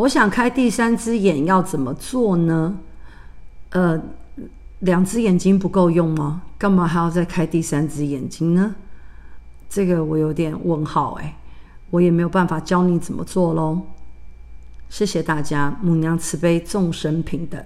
我想开第三只眼要怎么做呢？两只眼睛不够用吗？干嘛还要再开第三只眼睛呢？这个我有点问号哎，我也没有办法教你怎么做咯。谢谢大家，母娘慈悲，众生平等。